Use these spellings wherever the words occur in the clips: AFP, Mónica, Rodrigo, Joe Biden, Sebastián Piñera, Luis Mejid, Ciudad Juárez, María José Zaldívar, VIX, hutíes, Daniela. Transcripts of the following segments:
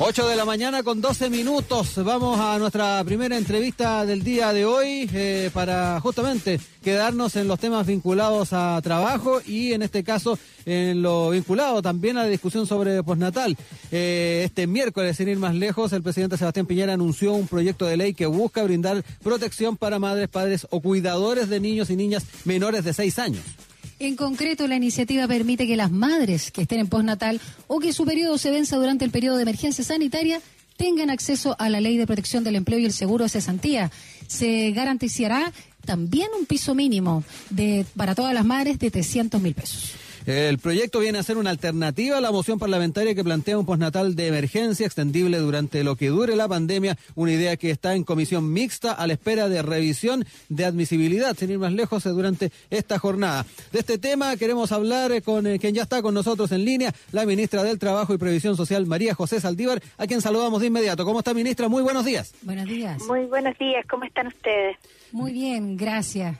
8:12 a.m. Vamos a nuestra primera entrevista del día de hoy para justamente quedarnos en los temas vinculados a trabajo y en este caso en lo vinculado también a la discusión sobre postnatal. Este miércoles, sin ir más lejos, el presidente Sebastián Piñera anunció un proyecto de ley que busca brindar protección para madres, padres o cuidadores de niños y niñas menores de 6 años. En concreto, la iniciativa permite que las madres que estén en postnatal o que su periodo se venza durante el periodo de emergencia sanitaria tengan acceso a la Ley de Protección del Empleo y el Seguro de Cesantía. Se garantizará también un piso mínimo para todas las madres de $300.000. El proyecto viene a ser una alternativa a la moción parlamentaria que plantea un postnatal de emergencia extendible durante lo que dure la pandemia, una idea que está en comisión mixta a la espera de revisión de admisibilidad, sin ir más lejos, durante esta jornada. De este tema queremos hablar con quien ya está con nosotros en línea, la ministra del Trabajo y Previsión Social, María José Zaldívar, a quien saludamos de inmediato. ¿Cómo está, ministra? Muy buenos días. Buenos días. Muy buenos días. ¿Cómo están ustedes? Muy bien, gracias.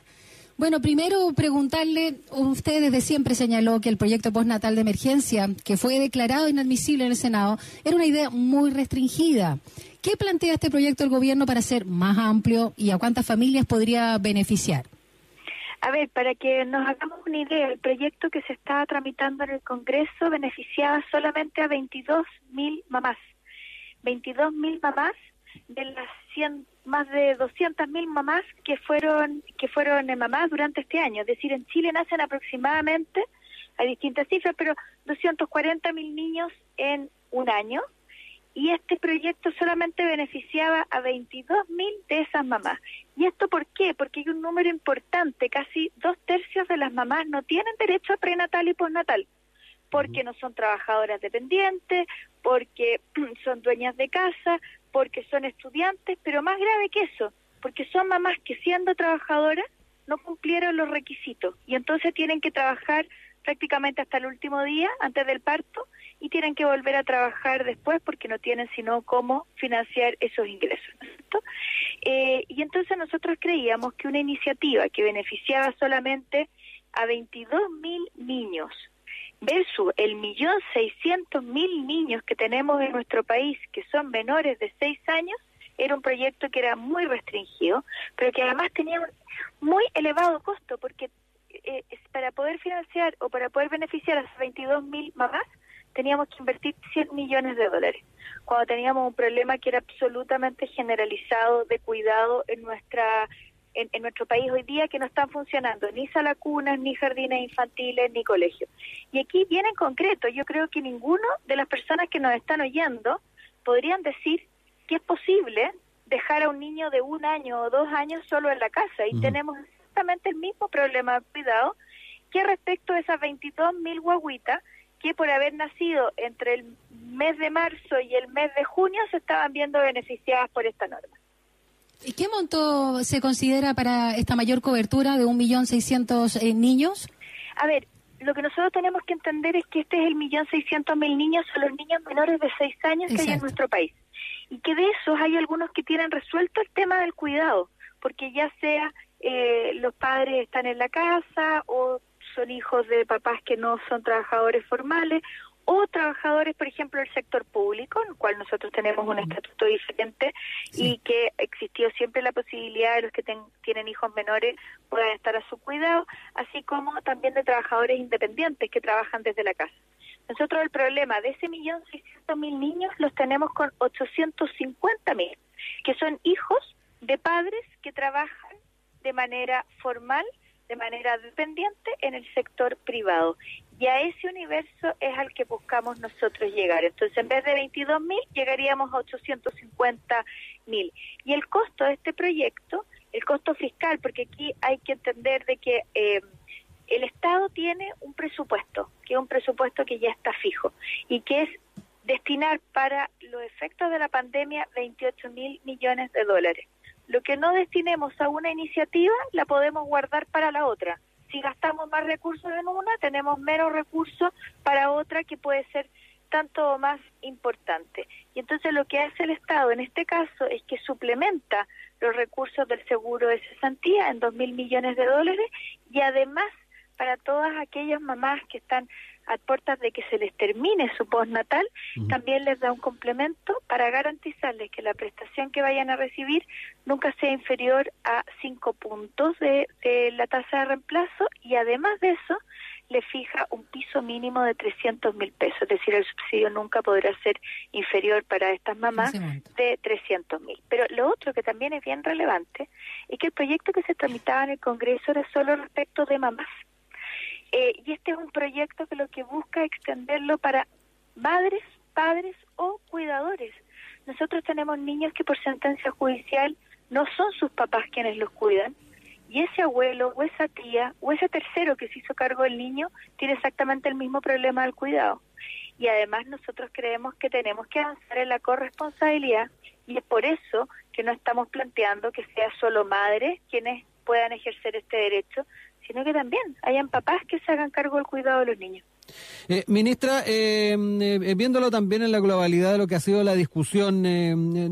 Bueno, primero preguntarle, usted desde siempre señaló que el proyecto postnatal de emergencia, que fue declarado inadmisible en el Senado, era una idea muy restringida. ¿Qué plantea este proyecto el gobierno para ser más amplio y a cuántas familias podría beneficiar? A ver, para que nos hagamos una idea, el proyecto que se está tramitando en el Congreso beneficiaba solamente a 22.000 mamás. 22.000 mamás de las más de 200.000 mamás que fueron mamás durante este año. Es decir, en Chile nacen aproximadamente, hay distintas cifras, pero 240.000 niños en un año, y este proyecto solamente beneficiaba a 22.000 de esas mamás. ¿Y esto por qué? Porque hay un número importante, casi 2/3 de las mamás no tienen derecho a prenatal y postnatal, porque no son trabajadoras dependientes, porque son dueñas de casa, porque son estudiantes, pero más grave que eso, porque son mamás que siendo trabajadoras no cumplieron los requisitos y entonces tienen que trabajar prácticamente hasta el último día antes del parto y tienen que volver a trabajar después porque no tienen sino cómo financiar esos ingresos, ¿no es cierto? Y entonces nosotros creíamos que una iniciativa que beneficiaba solamente a 22.000 niños versus el 1.600.000 niños que tenemos en nuestro país, que son menores de 6 años, era un proyecto que era muy restringido, pero que además tenía un muy elevado costo, porque para poder financiar o para poder beneficiar a 22.000 mamás, teníamos que invertir $100 millones, cuando teníamos un problema que era absolutamente generalizado de cuidado en nuestro país hoy día, que no están funcionando ni salacunas, ni jardines infantiles, ni colegios. Y aquí viene en concreto, yo creo que ninguno de las personas que nos están oyendo podrían decir que es posible dejar a un niño de 1 año o 2 años solo en la casa, y tenemos exactamente el mismo problema de cuidado que respecto a esas 22.000 guaguitas que por haber nacido entre el mes de marzo y el mes de junio se estaban viendo beneficiadas por esta norma. ¿Y qué monto se considera para esta mayor cobertura de 1.600.000 niños? A ver, lo que nosotros tenemos que entender es que este es el 1.600.000 niños, son los niños menores de 6 años. Exacto. Que hay en nuestro país. Y que de esos hay algunos que tienen resuelto el tema del cuidado, porque ya sea los padres están en la casa, o son hijos de papás que no son trabajadores formales, o trabajadores, por ejemplo, del sector público, en el cual nosotros tenemos un estatuto diferente, sí, y que existió siempre la posibilidad de los que tienen hijos menores puedan estar a su cuidado, así como también de trabajadores independientes que trabajan desde la casa. Nosotros el problema de ese 1.600.000 niños los tenemos con 850.000, que son hijos de padres que trabajan de manera formal, de manera dependiente en el sector privado. Y a ese universo es al que buscamos nosotros llegar. Entonces, en vez de 22.000, llegaríamos a 850.000. Y el costo de este proyecto, el costo fiscal, porque aquí hay que entender de que el Estado tiene un presupuesto, que es un presupuesto que ya está fijo, y que es destinar para los efectos de la pandemia $28.000 millones. Lo que no destinemos a una iniciativa la podemos guardar para la otra. Si gastamos más recursos en una, tenemos menos recursos para otra que puede ser tanto o más importante. Y entonces lo que hace el Estado en este caso es que suplementa los recursos del seguro de cesantía en $2.000 millones, y además para todas aquellas mamás que están a puertas de que se les termine su postnatal, también les da un complemento para garantizarles que la prestación que vayan a recibir nunca sea inferior a 5 puntos de la tasa de reemplazo, y además de eso le fija un piso mínimo de 300.000 pesos, es decir, el subsidio nunca podrá ser inferior para estas mamás de 300.000. Pero lo otro que también es bien relevante es que el proyecto que se tramitaba en el Congreso era solo respecto de mamás. Y este es un proyecto que lo que busca es extenderlo para madres, padres o cuidadores. Nosotros tenemos niños que por sentencia judicial no son sus papás quienes los cuidan, y ese abuelo o esa tía o ese tercero que se hizo cargo del niño tiene exactamente el mismo problema del cuidado. Y además nosotros creemos que tenemos que avanzar en la corresponsabilidad, y es por eso que no estamos planteando que sea solo madres quienes puedan ejercer este derecho, sino que también hayan papás que se hagan cargo del cuidado de los niños. Ministra, viéndolo también en la globalidad de lo que ha sido la discusión,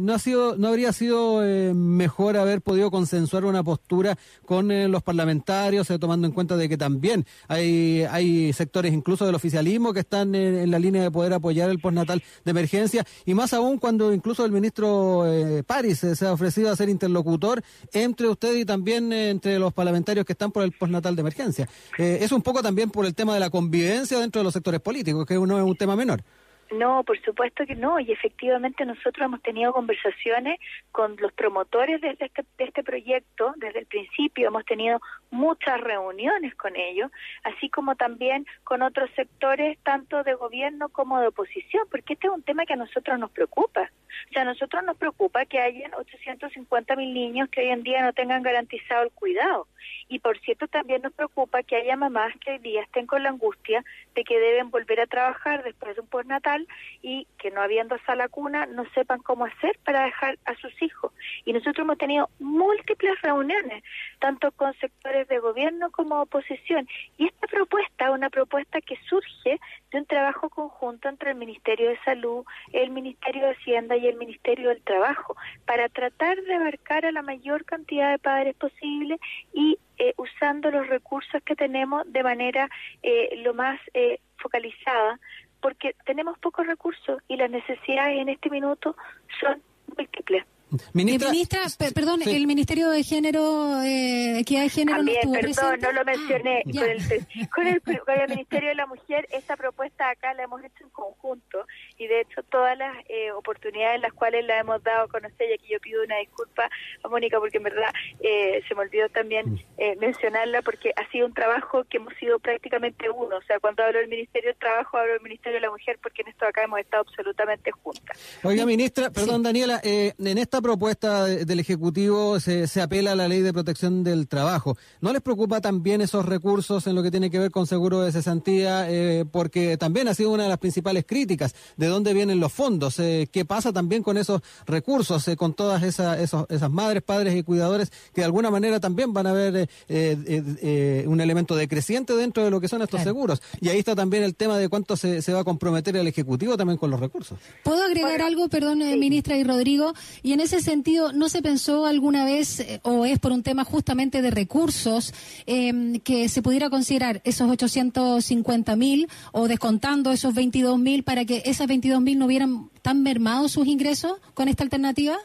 ¿no habría sido mejor haber podido consensuar una postura con los parlamentarios, tomando en cuenta de que también hay sectores incluso del oficialismo que están en la línea de poder apoyar el postnatal de emergencia, y más aún cuando incluso el ministro París se ha ofrecido a ser interlocutor entre usted y también entre los parlamentarios que están por el postnatal de emergencia? Es un poco también por el tema de la convivencia dentro de los sectores políticos, que no es un tema menor. No, por supuesto que no, y efectivamente nosotros hemos tenido conversaciones con los promotores de este proyecto desde el principio, hemos tenido muchas reuniones con ellos, así como también con otros sectores, tanto de gobierno como de oposición, porque este es un tema que a nosotros nos preocupa. O sea, a nosotros nos preocupa que hayan 850.000 niños que hoy en día no tengan garantizado el cuidado. Y por cierto, también nos preocupa que haya mamás que hoy día estén con la angustia de que deben volver a trabajar después de un postnatal y que no habiendo sala cuna no sepan cómo hacer para dejar a sus hijos. Y nosotros hemos tenido múltiples reuniones, tanto con sectores de gobierno como oposición. Y esta propuesta es una propuesta que surge de un trabajo conjunto entre el Ministerio de Salud, el Ministerio de Hacienda y el Ministerio del Trabajo, para tratar de abarcar a la mayor cantidad de padres posible y usando los recursos que tenemos de manera lo más focalizada, porque tenemos pocos recursos y las necesidades en este minuto son múltiples. Ministra, perdón, el Ministerio de Género, Equidad de Género, también, no estuvo presente. No lo mencioné. Con el Ministerio de la Mujer, esta propuesta acá la hemos hecho en conjunto, y de hecho todas las oportunidades en las cuales la hemos dado a conocer, y aquí yo pido una disculpa a Mónica porque en verdad se me olvidó también mencionarla, porque ha sido un trabajo que hemos sido prácticamente uno. O sea, cuando hablo del Ministerio del Trabajo, hablo del Ministerio de la Mujer, porque en esto acá hemos estado absolutamente juntas. Oiga, ministra, perdón, sí. Daniela, en esta propuesta del Ejecutivo se apela a la Ley de Protección del Trabajo. ¿No les preocupa también esos recursos en lo que tiene que ver con seguro de cesantía? Porque también ha sido una de las principales críticas. ¿De dónde vienen los fondos? ¿Qué pasa también con esos recursos, con todas esas madres, padres y cuidadores que de alguna manera también van a ver un elemento decreciente dentro de lo que son estos seguros? Y ahí está también el tema de cuánto se va a comprometer el Ejecutivo también con los recursos. ¿Puedo agregar algo? Perdón, ministra y Rodrigo. Y en ese sentido, ¿no se pensó alguna vez, o es por un tema justamente de recursos, que se pudiera considerar esos 850.000 o descontando esos 22.000 para que esas 22.000 no hubieran tan mermado sus ingresos con esta alternativa?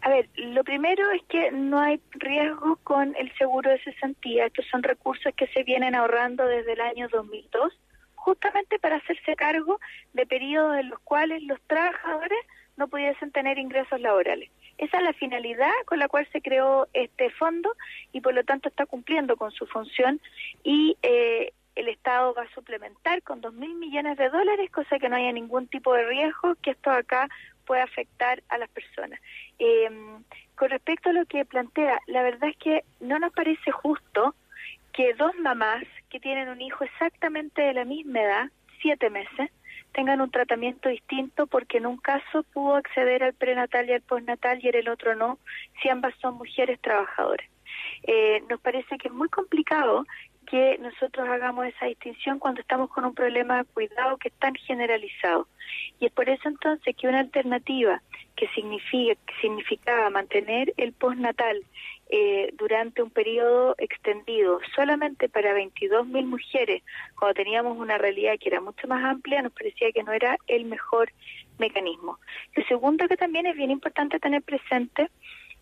A ver, lo primero es que no hay riesgo con el seguro de cesantía. Estos son recursos que se vienen ahorrando desde el año 2002, justamente para hacerse cargo de periodos en los cuales los trabajadores no pudiesen tener ingresos laborales. Esa es la finalidad con la cual se creó este fondo, y por lo tanto está cumpliendo con su función, y el Estado va a suplementar con 2.000 millones de dólares, cosa que no haya ningún tipo de riesgo que esto acá pueda afectar a las personas. Con respecto a lo que plantea, la verdad es que no nos parece justo que dos mamás que tienen un hijo exactamente de la misma edad, 7 meses, tengan un tratamiento distinto porque en un caso pudo acceder al prenatal y al postnatal y en el otro no, si ambas son mujeres trabajadoras. Nos parece que es muy complicado que nosotros hagamos esa distinción cuando estamos con un problema de cuidado que es tan generalizado. Y es por eso entonces que una alternativa que significaba mantener el postnatal durante un periodo extendido solamente para 22.000 mujeres, cuando teníamos una realidad que era mucho más amplia, nos parecía que no era el mejor mecanismo. Lo segundo que también es bien importante tener presente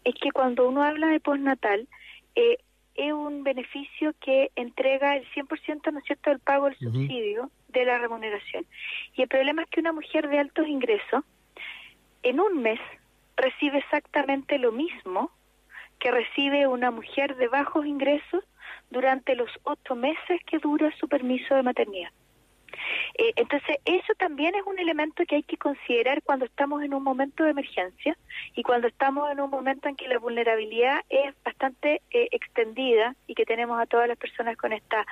es que cuando uno habla de postnatal, es un beneficio que entrega el 100%, ¿no es cierto?, del pago del subsidio de la remuneración. Y el problema es que una mujer de altos ingresos en un mes recibe exactamente lo mismo que recibe una mujer de bajos ingresos durante los 8 meses que dura su permiso de maternidad. Entonces, eso también es un elemento que hay que considerar cuando estamos en un momento de emergencia y cuando estamos en un momento en que la vulnerabilidad es bastante extendida y que tenemos a todas las personas con esta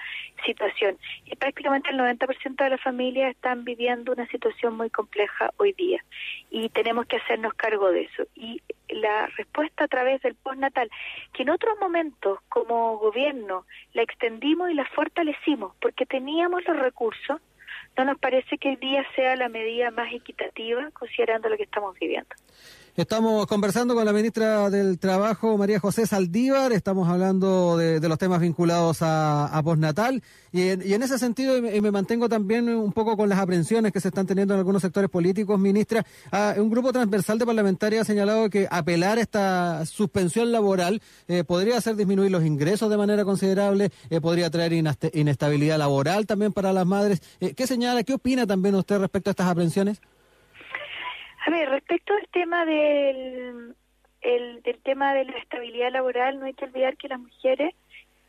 situación. Y prácticamente el 90% de las familias están viviendo una situación muy compleja hoy día y tenemos que hacernos cargo de eso. Y la respuesta a través del postnatal, que en otros momentos como gobierno la extendimos y la fortalecimos porque teníamos los recursos, no nos parece que hoy día sea la medida más equitativa considerando lo que estamos viviendo. Estamos conversando con la ministra del Trabajo, María José Zaldívar. Estamos hablando de los temas vinculados a postnatal. Y en ese sentido, y me mantengo también un poco con las aprensiones que se están teniendo en algunos sectores políticos, ministra. Un grupo transversal de parlamentarios ha señalado que apelar a esta suspensión laboral podría hacer disminuir los ingresos de manera considerable, podría traer inestabilidad laboral también para las madres. ¿Qué señala, qué opina también usted respecto a estas aprensiones? A ver, respecto al tema del tema de la estabilidad laboral, no hay que olvidar que las mujeres,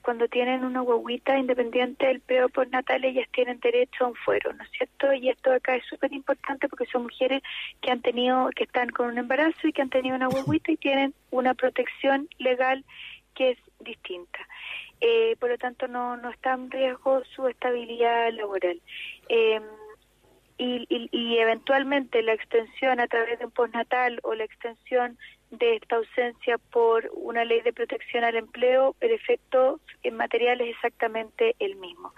cuando tienen una guaguita independiente del periodo postnatal, ellas tienen derecho a un fuero, ¿no es cierto? Y esto acá es súper importante porque son mujeres que están con un embarazo y que han tenido una guaguita y tienen una protección legal que es distinta. Por lo tanto, no está en riesgo su estabilidad laboral. Y eventualmente la extensión a través de un postnatal o la extensión de esta ausencia por una ley de protección al empleo, el efecto en material es exactamente el mismo.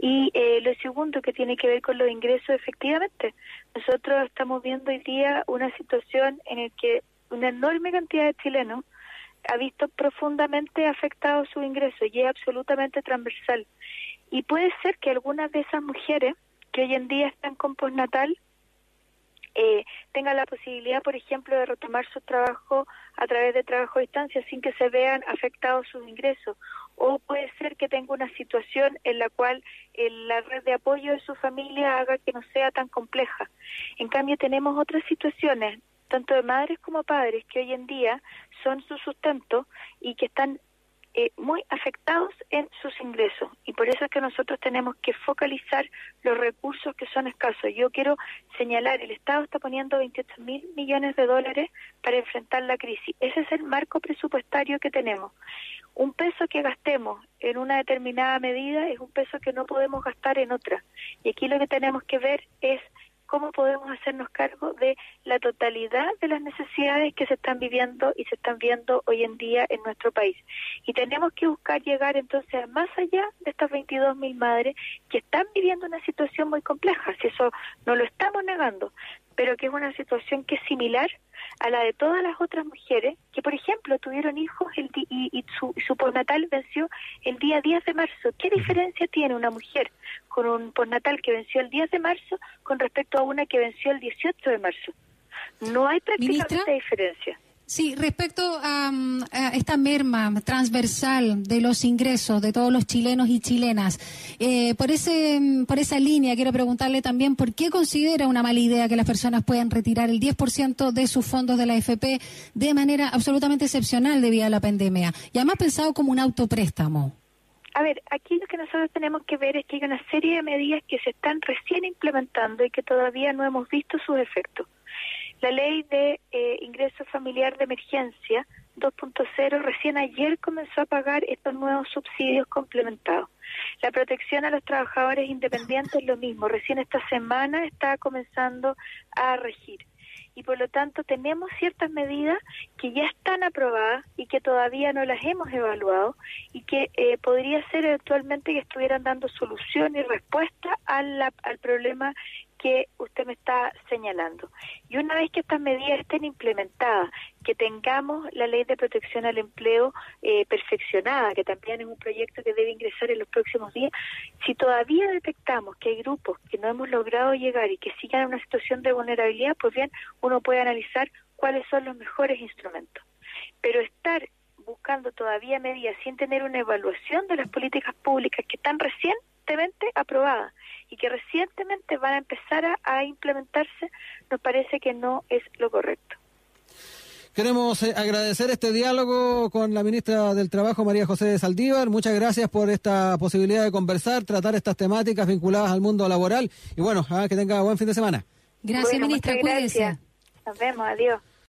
Y lo segundo que tiene que ver con los ingresos, efectivamente, nosotros estamos viendo hoy día una situación en la que una enorme cantidad de chilenos ha visto profundamente afectado su ingreso y es absolutamente transversal. Y puede ser que algunas de esas mujeres que hoy en día están con postnatal tenga la posibilidad, por ejemplo, de retomar su trabajo a través de trabajo a distancia sin que se vean afectados sus ingresos. O puede ser que tenga una situación en la cual la red de apoyo de su familia haga que no sea tan compleja. En cambio, tenemos otras situaciones, tanto de madres como padres, que hoy en día son su sustento y que están muy afectados en sus ingresos, y por eso es que nosotros tenemos que focalizar los recursos que son escasos. Yo quiero señalar, el Estado está poniendo $28 mil millones para enfrentar la crisis. Ese es el marco presupuestario que tenemos. Un peso que gastemos en una determinada medida es un peso que no podemos gastar en otra. Y aquí lo que tenemos que ver es cómo podemos hacernos cargo de la totalidad de las necesidades que se están viviendo y se están viendo hoy en día en nuestro país. Y tenemos que buscar llegar entonces a más allá de estas 22.000 madres que están viviendo una situación muy compleja, si eso no lo estamos negando, pero que es una situación que es similar a la de todas las otras mujeres que, por ejemplo, tuvieron hijos y su postnatal venció el día 10 de marzo. ¿Qué diferencia tiene una mujer con un postnatal que venció el 10 de marzo con respecto a una que venció el 18 de marzo? No hay prácticamente diferencia. Sí, respecto a esta merma transversal de los ingresos de todos los chilenos y chilenas, por esa línea quiero preguntarle también por qué considera una mala idea que las personas puedan retirar el 10% de sus fondos de la AFP de manera absolutamente excepcional debido a la pandemia, y además pensado como un autopréstamo. A ver, aquí lo que nosotros tenemos que ver es que hay una serie de medidas que se están recién implementando y que todavía no hemos visto sus efectos. La ley de ingreso familiar de emergencia 2.0 recién ayer comenzó a pagar estos nuevos subsidios complementados. La protección a los trabajadores independientes es lo mismo, recién esta semana está comenzando a regir. y por lo tanto tenemos ciertas medidas que ya están aprobadas y que todavía no las hemos evaluado y que podría ser eventualmente que estuvieran dando solución y respuesta al problema que usted me está señalando. Y una vez que estas medidas estén implementadas, que tengamos la ley de protección al empleo perfeccionada, que también es un proyecto que debe ingresar en los próximos días, si todavía detectamos que hay grupos que no hemos logrado llegar y que sigan en una situación de vulnerabilidad, pues bien, uno puede analizar cuáles son los mejores instrumentos. Pero estar buscando todavía medidas sin tener una evaluación de las políticas públicas que están recientemente aprobadas y que recientemente van a empezar a implementarse, nos parece que no es lo correcto. Queremos agradecer este diálogo con la ministra del Trabajo, María José Zaldívar. Muchas gracias por esta posibilidad de conversar, tratar estas temáticas vinculadas al mundo laboral. Y bueno, que tenga buen fin de semana. Gracias, bueno, ministra. Cuídese. Nos vemos. Adiós.